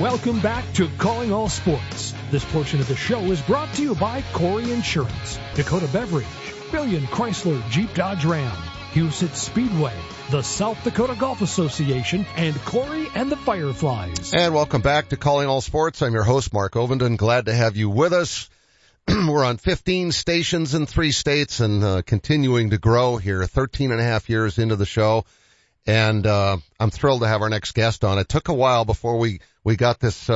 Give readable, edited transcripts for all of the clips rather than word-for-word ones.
Welcome back to Calling All Sports. This portion of the show is brought to you by Corey Insurance, Dakota Beverage, Billion Chrysler Jeep Dodge Ram, Houston Speedway, the South Dakota Golf Association, and Corey and the Fireflies. And welcome back to Calling All Sports. I'm your host, Mark Ovenden. Glad to have you with us. We're on 15 stations in 3 states and continuing to grow here, 13 and a half years into the show. And I'm thrilled to have our next guest on. It took a while before we got this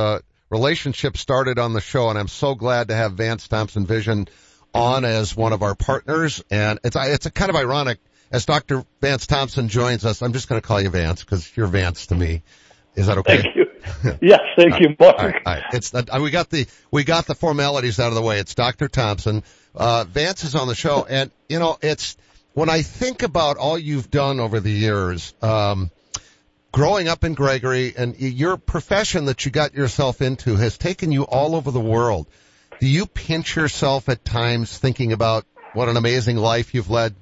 relationship started on the show, and I'm so glad to have Vance Thompson Vision on as one of our partners. And it's kind of ironic, as Dr. Vance Thompson joins us, I'm just going to call you Vance because you're Vance to me. Is that okay? Thank you. Yes, thank you, Mark. All right. We got the formalities out of the way. It's Dr. Thompson. Vance is on the show, and you know, it's, when I think about all you've done over the years, growing up in Gregory, and your profession that you got yourself into has taken you all over the world. Do you pinch yourself at times thinking about what an amazing life you've led?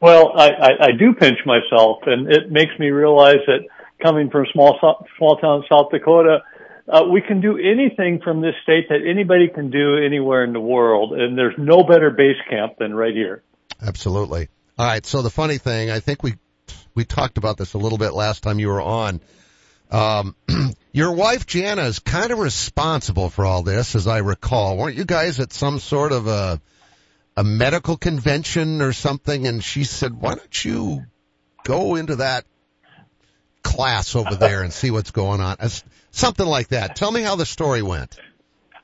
Well, I do pinch myself, and it makes me realize that coming from small town South Dakota, we can do anything from this state that anybody can do anywhere in the world, and there's no better base camp than right here. Absolutely. All right. So the funny thing, I think we talked about this a little bit last time you were on. Your wife, Jana, is kind of responsible for all this, as I recall. Weren't you guys at some sort of a medical convention or something? And she said, why don't you go into that class over there and see what's going on? Something like that. Tell me how the story went.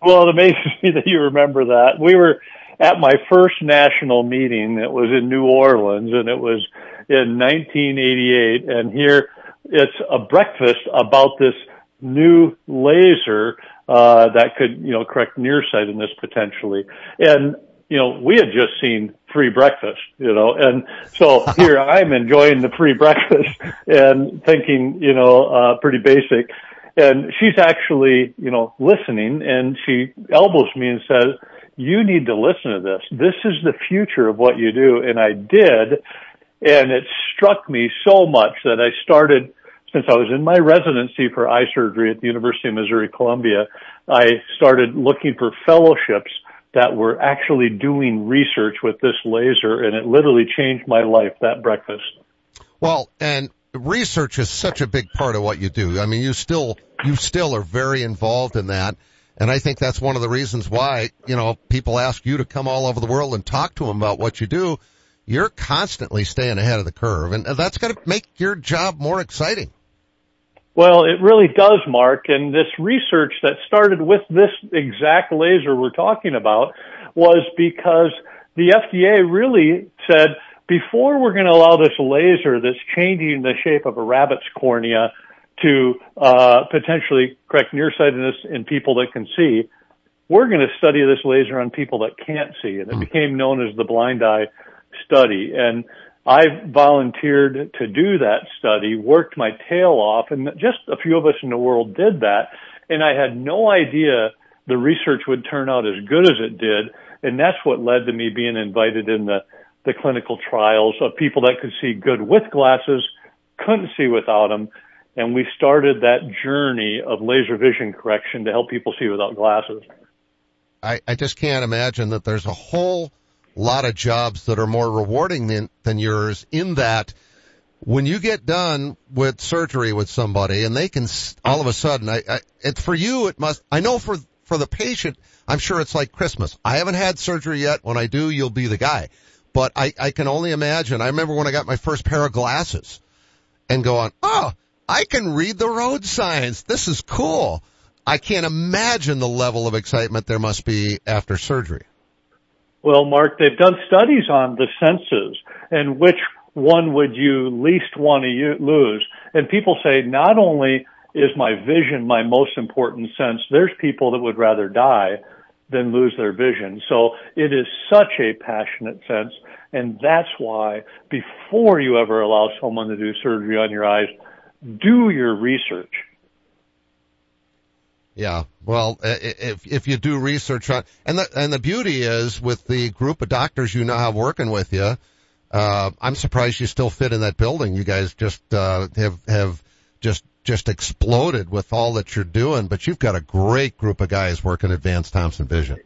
Well, it amazes me that you remember that. We were at my first national meeting. It was in New Orleans, and it was in 1988, and here it's a breakfast about this new laser that could, you know, correct nearsightedness potentially. And, you know, we had just seen free breakfast, you know, and so here I'm enjoying the free breakfast and thinking, you know, pretty basic. And she's actually, you know, listening, and she elbows me and says, you need to listen to this. This is the future of what you do. And I did, and it struck me so much that I started, since I was in my residency for eye surgery at the University of Missouri-Columbia, I started looking for fellowships that were actually doing research with this laser, and it literally changed my life, that breakfast. Well, and research is such a big part of what you do. I mean, you still are very involved in that. And I think that's one of the reasons why, you know, people ask you to come all over the world and talk to them about what you do. You're constantly staying ahead of the curve, and that's got to make your job more exciting. Well, it really does, Mark. And this research that started with this exact laser we're talking about was because the FDA really said, before we're going to allow this laser that's changing the shape of a rabbit's cornea to potentially correct nearsightedness in people that can see, we're going to study this laser on people that can't see. And it became known as the blind eye study. And I volunteered to do that study, worked my tail off, and just a few of us in the world did that. And I had no idea the research would turn out as good as it did. And that's what led to me being invited in the clinical trials of people that could see good with glasses, couldn't see without them. And we started that journey of laser vision correction to help people see without glasses. I just can't imagine that there's a whole lot of jobs that are more rewarding than yours, in that when you get done with surgery with somebody and they can all of a sudden, I know for the patient, I'm sure it's like Christmas. I haven't had surgery yet. When I do, you'll be the guy. But I can only imagine. I remember when I got my first pair of glasses and going, oh, I can read the road signs. This is cool. I can't imagine the level of excitement there must be after surgery. Well, Mark, they've done studies on the senses and which one would you least want to lose. And people say, not only is my vision my most important sense, there's people that would rather die than lose their vision. So it is such a passionate sense. And that's why before you ever allow someone to do surgery on your eyes, do your research. Yeah, well, if you do research on, and the beauty is with the group of doctors you now have working with you, I'm surprised you still fit in that building. You guys just have just just exploded with all that you're doing, but you've got a great group of guys working at Vance Thompson Vision.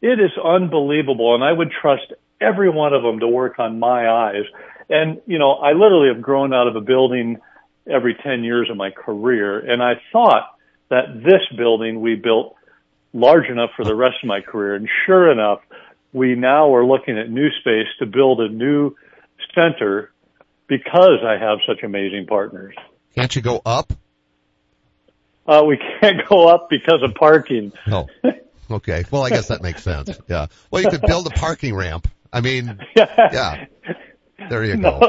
It is unbelievable, and I would trust every one of them to work on my eyes. And, you know, I literally have grown out of a building every 10 years of my career, and I thought that this building we built large enough for the rest of my career, and sure enough, we now are looking at new space to build a new center because I have such amazing partners. Can't you go up? We can't go up because of parking. No. Okay. Well, I guess that makes sense. Yeah. Well, you could build a parking ramp. I mean, yeah. There you go.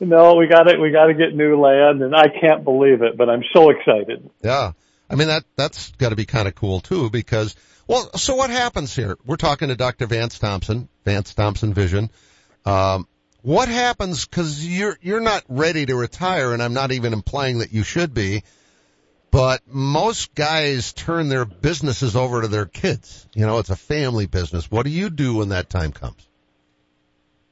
No, we got to get new land, and I can't believe it, but I'm so excited. Yeah. I mean, that's got to be kind of cool too, because, well, so what happens here? We're talking to Dr. Vance Thompson Vision. What happens, because you're not ready to retire, and I'm not even implying that you should be, but most guys turn their businesses over to their kids. You know, it's a family business. What do you do when that time comes?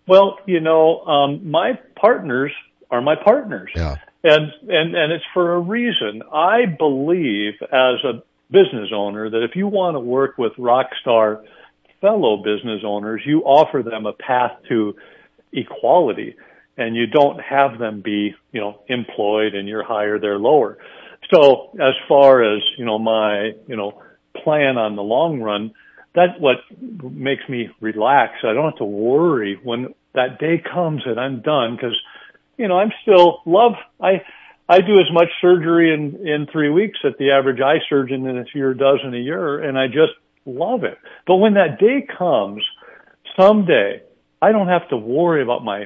Well, you know, my partners are my partners. Yeah. And it's for a reason. I believe as a business owner that if you want to work with rock star fellow business owners, you offer them a path to equality, and you don't have them be, you know, employed and you're higher, they're lower. So as far as, you know, my, you know, plan on the long run, that's what makes me relax. I don't have to worry when that day comes and I'm done, because, you know, I'm still I do as much surgery in 3 weeks that the average eye surgeon in this year does in a year, and I just love it. But when that day comes, someday, I don't have to worry about my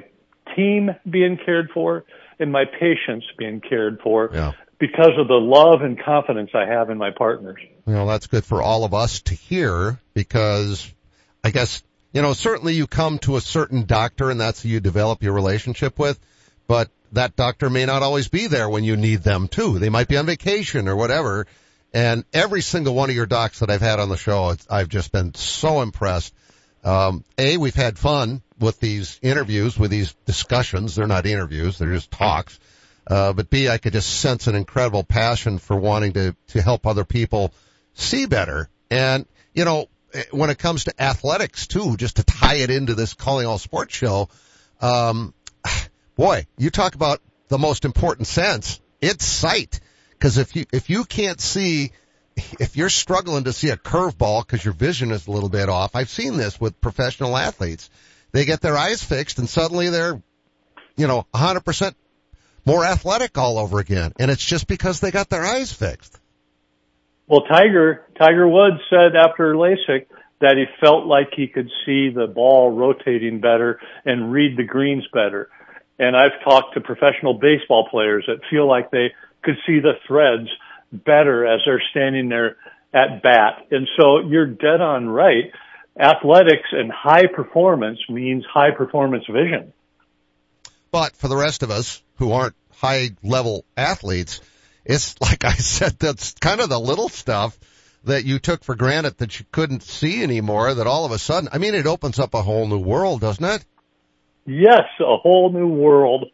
team being cared for and my patients being cared for because of the love and confidence I have in my partners. Well, that's good for all of us to hear, because I guess, you know, certainly you come to a certain doctor and that's who you develop your relationship with, but that doctor may not always be there when you need them too. They might be on vacation or whatever. And every single one of your docs that I've had on the show, I've just been so impressed. We've had fun with these interviews, with these discussions. They're not interviews, they're just talks. But B, I could just sense an incredible passion for wanting to help other people see better. And, you know, when it comes to athletics too, just to tie it into this Calling All Sports show, boy, you talk about the most important sense. It's sight. 'Cause if you can't see, if you're struggling to see a curveball because your vision is a little bit off, I've seen this with professional athletes. They get their eyes fixed and suddenly they're, you know, 100% more athletic all over again. And it's just because they got their eyes fixed. Well, Tiger Woods said after LASIK that he felt like he could see the ball rotating better and read the greens better. And I've talked to professional baseball players that feel like they could see the threads better as they're standing there at bat. And so you're dead on right. Athletics and high performance means high performance vision. But for the rest of us who aren't high level athletes, it's like I said, that's kind of the little stuff that you took for granted that you couldn't see anymore, that all of a sudden, I mean, it opens up a whole new world, doesn't it? Yes, a whole new world.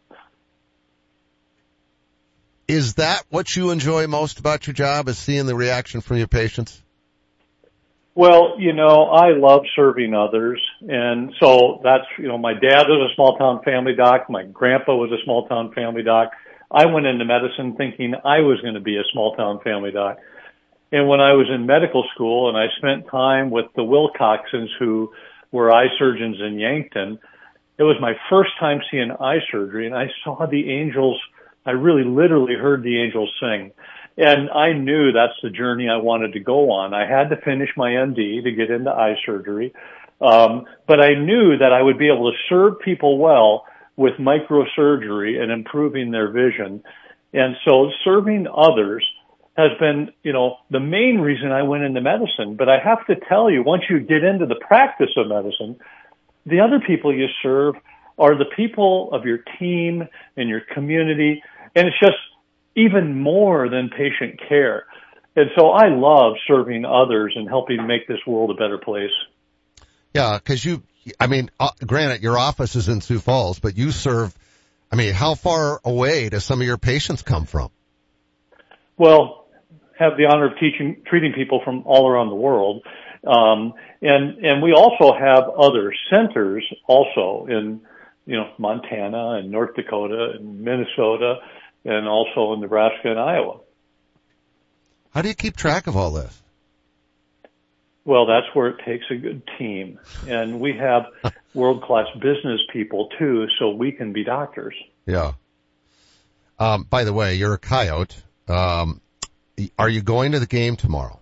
Is that what you enjoy most about your job, is seeing the reaction from your patients? Well, you know, I love serving others. And so that's, you know, my dad was a small-town family doc. My grandpa was a small-town family doc. I went into medicine thinking I was going to be a small-town family doc. And when I was in medical school and I spent time with the Wilcoxons, who were eye surgeons in Yankton, it was my first time seeing eye surgery, and I saw the angels. I really literally heard the angels sing. And I knew that's the journey I wanted to go on. I had to finish my MD to get into eye surgery. But I knew that I would be able to serve people well with microsurgery and improving their vision. And so serving others has been, you know, the main reason I went into medicine. But I have to tell you, once you get into the practice of medicine, the other people you serve are the people of your team and your community, and it's just even more than patient care. And so I love serving others and helping make this world a better place. Yeah, because granted, your office is in Sioux Falls, but you serve, how far away do some of your patients come from? well, have the honor of treating people from all around the world. And we also have other centers also in, you know, Montana and North Dakota and Minnesota and also in Nebraska and Iowa. How do you keep track of all this? Well, that's where it takes a good team. And we have world-class business people, too, so we can be doctors. Yeah. By the way, you're a Coyote. Are you going to the game tomorrow?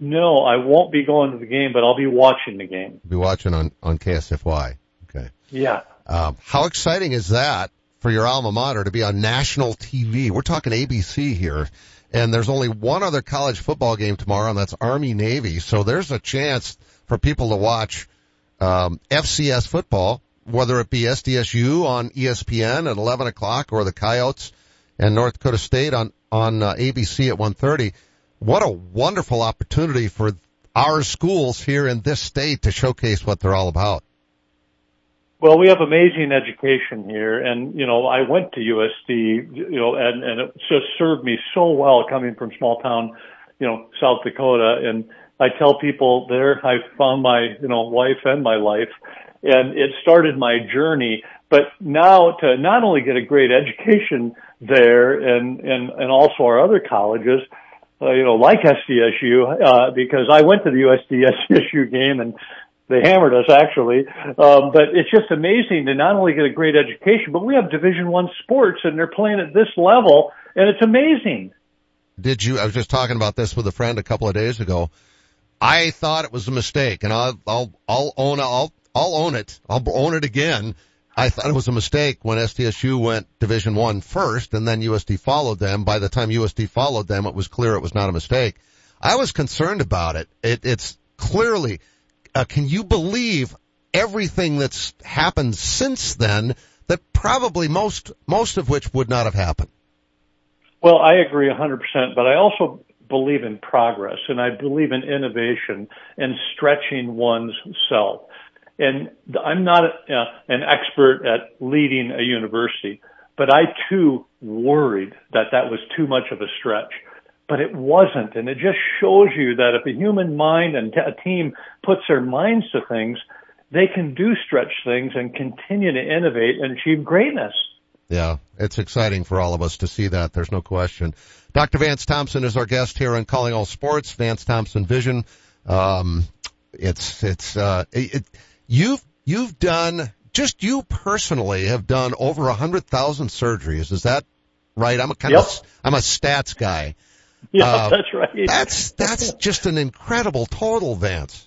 No, I won't be going to the game, but I'll be watching the game. You'll be watching on KSFY. Okay. Yeah. How exciting is that for your alma mater to be on national TV? We're talking ABC here. And there's only one other college football game tomorrow, and that's Army-Navy. So there's a chance for people to watch FCS football, whether it be SDSU on ESPN at 11 o'clock or the Coyotes and North Dakota State on ABC at 1:30. What a wonderful opportunity for our schools here in this state to showcase what they're all about. Well, we have amazing education here, and, you know, I went to USD, you know, and it just served me so well coming from small town, you know, South Dakota, and I tell people there I found my, you know, wife and my life, and it started my journey. But now to not only get a great education there and also our other colleges, you know, like SDSU, because I went to the USD SDSU game and they hammered us, actually. But it's just amazing to not only get a great education, but we have Division I sports, and they're playing at this level, and it's amazing. I was just talking about this with a friend a couple of days ago. I thought it was a mistake, and I'll own it. I'll own it again. I thought it was a mistake when SDSU went Division I first, and then USD followed them. By the time USD followed them, it was clear it was not a mistake. I was concerned about it. It's clearly... can you believe everything that's happened since then that probably most of which would not have happened? Well, I agree 100%, but I also believe in progress, and I believe in innovation and stretching one's self. And I'm not an expert at leading a university, but I, too, worried that was too much of a stretch. But it wasn't, and it just shows you that if a human mind and a team puts their minds to things, they can do stretch things and continue to innovate and achieve greatness. Yeah, it's exciting for all of us to see that. There's no question. Dr. Vance Thompson is our guest here on Calling All Sports, Vance Thompson Vision. You've done, just you personally have done over 100,000 surgeries. Is that right? I'm a stats guy. Yeah, that's right. That's just an incredible total, Vance.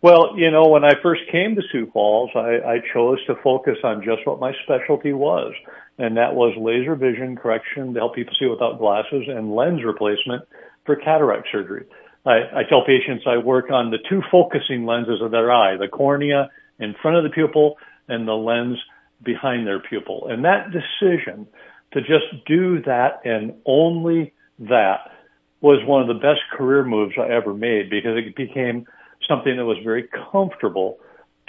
Well, you know, when I first came to Sioux Falls, I chose to focus on just what my specialty was, and that was laser vision correction to help people see without glasses and lens replacement for cataract surgery. I tell patients I work on the two focusing lenses of their eye, the cornea in front of the pupil and the lens behind their pupil. And that decision to just do that and only that was one of the best career moves I ever made, because it became something that was very comfortable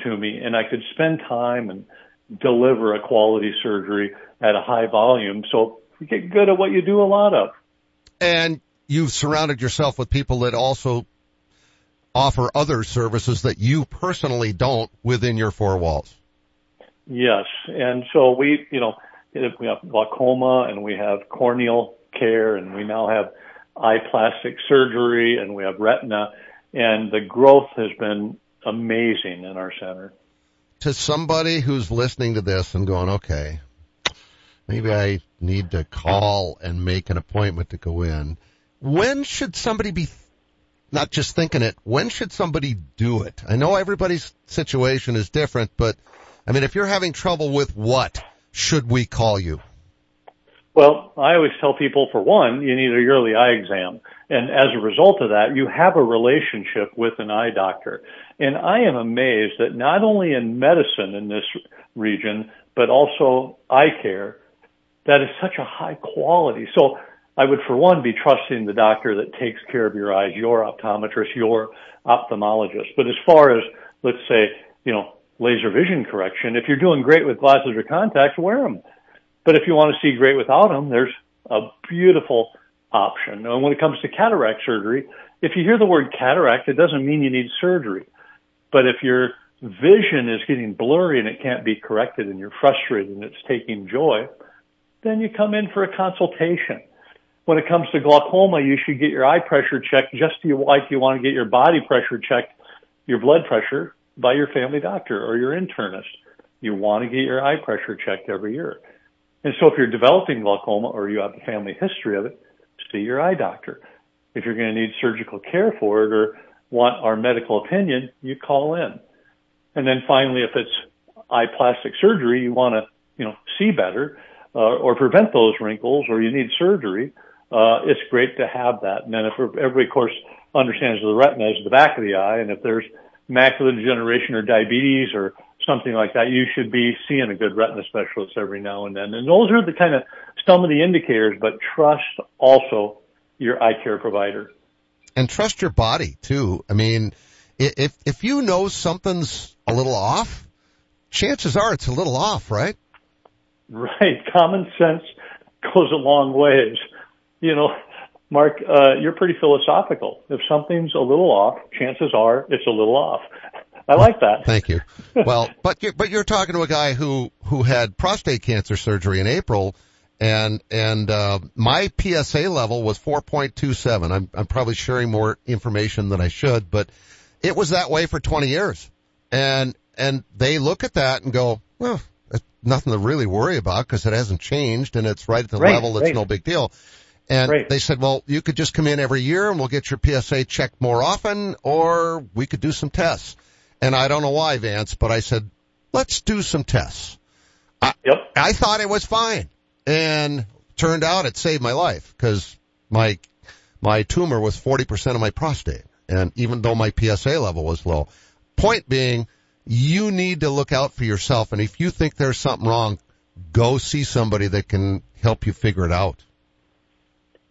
to me, and I could spend time and deliver a quality surgery at a high volume. So you get good at what you do a lot of. And you've surrounded yourself with people that also offer other services that you personally don't within your four walls. Yes. And so we have glaucoma and we have corneal care, and we now have eye plastic surgery, and we have retina, and the growth has been amazing in our center. To somebody who's listening to this and going, okay, maybe I need to call and make an appointment to go in, when should somebody be not just thinking it, when should somebody do it? I know everybody's situation is different, but I mean, if you're having trouble with what should we call you? Well, I always tell people, for one, you need a yearly eye exam. And as a result of that, you have a relationship with an eye doctor. And I am amazed that not only in medicine in this region, but also eye care, that is such a high quality. So I would, for one, be trusting the doctor that takes care of your eyes, your optometrist, your ophthalmologist. But as far as, let's say, you know, laser vision correction, if you're doing great with glasses or contacts, wear them. But if you want to see great without them, there's a beautiful option. And when it comes to cataract surgery, if you hear the word cataract, it doesn't mean you need surgery. But if your vision is getting blurry and it can't be corrected and you're frustrated and it's taking joy, then you come in for a consultation. When it comes to glaucoma, you should get your eye pressure checked just like you want to get your body pressure checked, your blood pressure, by your family doctor or your internist. You want to get your eye pressure checked every year. And so if you're developing glaucoma or you have a family history of it, see your eye doctor. If you're going to need surgical care for it or want our medical opinion, you call in. And then finally, if it's eye plastic surgery, you want to, see better or prevent those wrinkles, or you need surgery, it's great to have that. And then if everybody, of course, understands the retina is the back of the eye, and if there's macular degeneration or diabetes or something like that, you should be seeing a good retina specialist every now and then. And those are the kind of some of the indicators, but trust also your eye care provider. And trust your body, too. I mean, if you know something's a little off, chances are it's a little off, right? Right. Common sense goes a long ways. Mark, you're pretty philosophical. If something's a little off, chances are it's a little off. I like that. Thank you. Well, but you're talking to a guy who had prostate cancer surgery in April, and my PSA level was 4.27. I'm probably sharing more information than I should, but it was that way for 20 years. And they look at that and go, well, that's nothing to really worry about because it hasn't changed and it's right at the level. That's no big deal. And they said, well, you could just come in every year and we'll get your PSA checked more often, or we could do some tests. And I don't know why, Vance, but I said, let's do some tests. I thought it was fine. And turned out it saved my life because my tumor was 40% of my prostate. And even though my PSA level was low, point being, you need to look out for yourself. And if you think there's something wrong, go see somebody that can help you figure it out.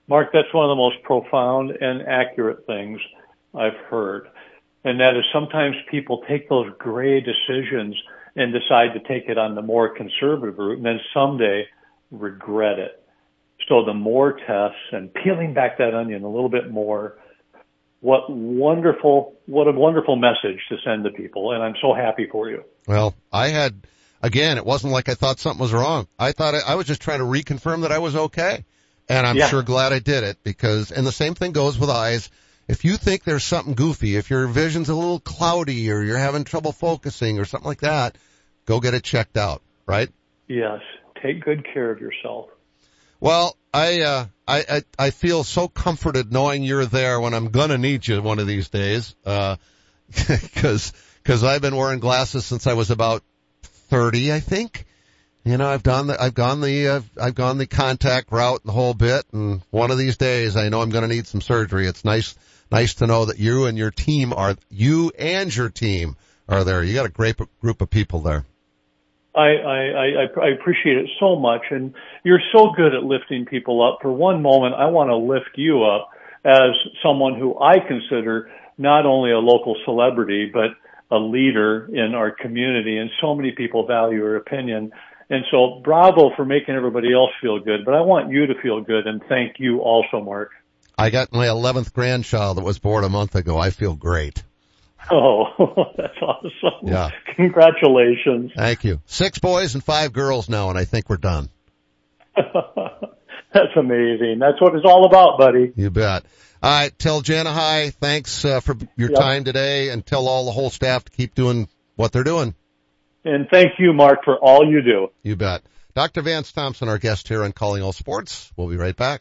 Mark, that's one of the most profound and accurate things I've heard. And that is sometimes people take those gray decisions and decide to take it on the more conservative route and then someday regret it. So the more tests and peeling back that onion a little bit more, what a wonderful message to send to people. And I'm so happy for you. Well, again, it wasn't like I thought something was wrong. I thought I was just trying to reconfirm that I was okay. And I'm sure glad I did it and the same thing goes with eyes. If you think there's something goofy, if your vision's a little cloudy or you're having trouble focusing or something like that, go get it checked out, right? Yes. Take good care of yourself. Well, I feel so comforted knowing you're there when I'm going to need you one of these days, because I've been wearing glasses since I was about 30, I think. I've gone the contact route and the whole bit, and one of these days I know I'm going to need some surgery. It's nice to know that you and your team are there. You got a great group of people there. I appreciate it so much, and you're so good at lifting people up. For one moment, I want to lift you up as someone who I consider not only a local celebrity, but a leader in our community, and so many people value your opinion. And so bravo for making everybody else feel good, but I want you to feel good, and thank you also, Mark. I got my 11th grandchild that was born a month ago. I feel great. Oh, that's awesome. Yeah. Congratulations. Thank you. 6 boys and 5 girls now, and I think we're done. That's amazing. That's what it's all about, buddy. You bet. All right, tell Jana hi. Thanks for your time today, and tell all the whole staff to keep doing what they're doing. And thank you, Mark, for all you do. You bet. Dr. Vance Thompson, our guest here on Calling All Sports. We'll be right back.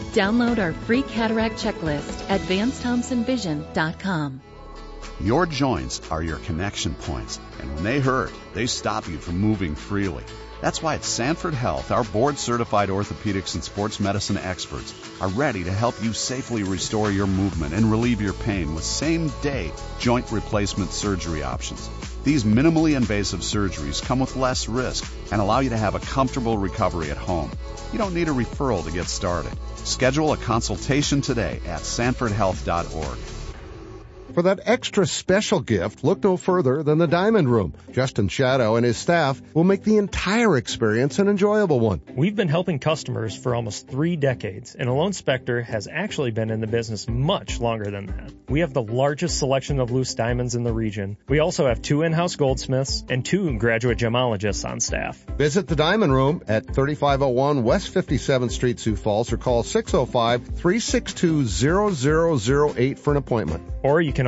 Download our free cataract checklist at VanceThompsonVision.com. Your joints are your connection points, and when they hurt, they stop you from moving freely. That's why at Sanford Health, our board-certified orthopedics and sports medicine experts are ready to help you safely restore your movement and relieve your pain with same-day joint replacement surgery options. These minimally invasive surgeries come with less risk and allow you to have a comfortable recovery at home. You don't need a referral to get started. Schedule a consultation today at sanfordhealth.org. For that extra special gift, look no further than the Diamond Room. Justin Shadow and his staff will make the entire experience an enjoyable one. We've been helping customers for almost 3 decades, and Alone Spectre has actually been in the business much longer than that. We have the largest selection of loose diamonds in the region. We also have 2 in-house goldsmiths and 2 graduate gemologists on staff. Visit the Diamond Room at 3501 West 57th Street, Sioux Falls, or call 605-362-0008 for an appointment. Or you can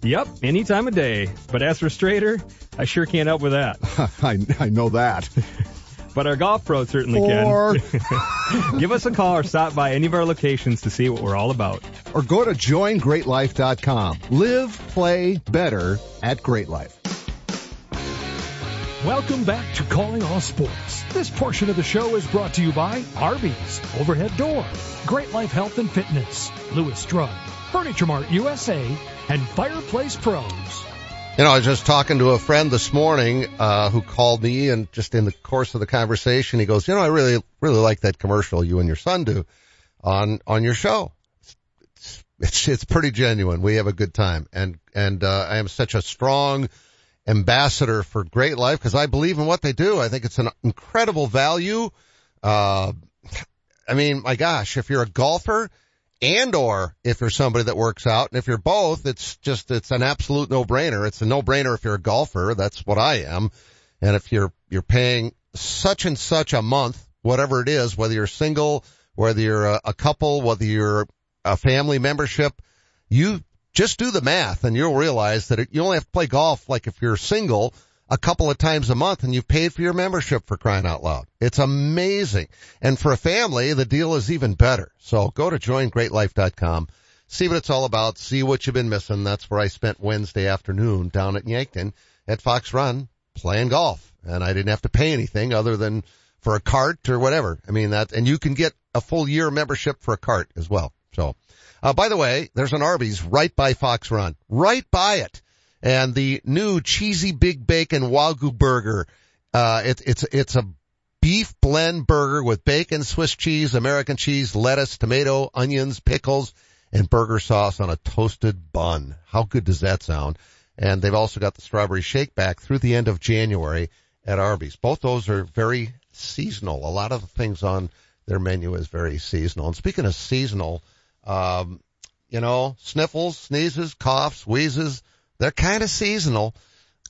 Yep, any time of day. But as for straighter, I sure can't help with that. I know that. But our golf pro certainly can. Give us a call or stop by any of our locations to see what we're all about. Or go to joingreatlife.com. Live, play better at Great Life. Welcome back to Calling All Sports. This portion of the show is brought to you by Arby's, Overhead Door, Great Life Health and Fitness, Lewis Drug, Furniture Mart USA, and Fireplace Pros. You know, I was just talking to a friend this morning who called me, and just in the course of the conversation, he goes, you know, I really like that commercial you and your son do on your show. It's pretty genuine. We have a good time. And I am such a strong ambassador for Great Life because I believe in what they do. I think it's an incredible value. I mean, my gosh, if you're a golfer and or if you're somebody that works out, and if you're both, it's an absolute no-brainer. It's a no-brainer if you're a golfer. That's what I am. And if you're paying such and such a month, whatever it is, whether you're single, whether you're a couple, whether you're a family membership, you just do the math and you'll realize that you only have to play golf, like if you're single, a couple of times a month, and you've paid for your membership, for crying out loud. It's amazing. And for a family, the deal is even better. So go to joingreatlife.com, see what it's all about, see what you've been missing. That's where I spent Wednesday afternoon down at Yankton at Fox Run playing golf. And I didn't have to pay anything other than for a cart or whatever. I mean, that, and you can get a full year membership for a cart as well. So, by the way, there's an Arby's right by Fox Run, right by it. And the new cheesy big bacon Wagyu burger, it's a beef blend burger with bacon, Swiss cheese, American cheese, lettuce, tomato, onions, pickles, and burger sauce on a toasted bun. How good does that sound? And they've also got the strawberry shake back through the end of January at Arby's. Both those are very seasonal. A lot of the things on their menu is very seasonal. And speaking of seasonal, you know, sniffles, sneezes, coughs, wheezes, they're kind of seasonal.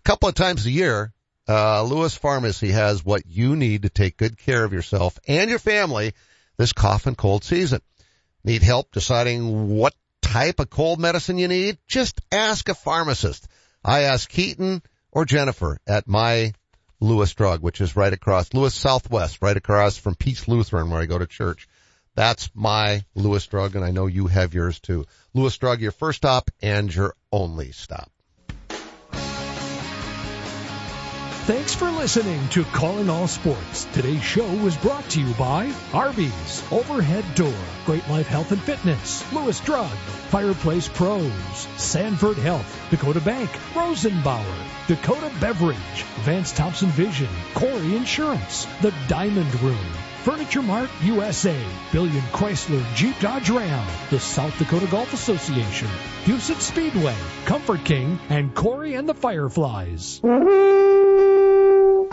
A couple of times a year, Lewis Pharmacy has what you need to take good care of yourself and your family this cough and cold season. Need help deciding what type of cold medicine you need? Just ask a pharmacist. I asked Keaton or Jennifer at my Lewis Drug, which is right across, Lewis Southwest, right across from Peace Lutheran where I go to church. That's my Lewis Drug, and I know you have yours too. Lewis Drug, your first stop and your only stop. Thanks for listening to Calling All Sports. Today's show was brought to you by Arby's, Overhead Door, Great Life Health and Fitness, Lewis Drug, Fireplace Pros, Sanford Health, Dakota Bank, Rosenbauer, Dakota Beverage, Vance Thompson Vision, Corey Insurance, The Diamond Room, Furniture Mart USA, Billion Chrysler Jeep Dodge Ram, the South Dakota Golf Association, Houston Speedway, Comfort King, and Corey and the Fireflies.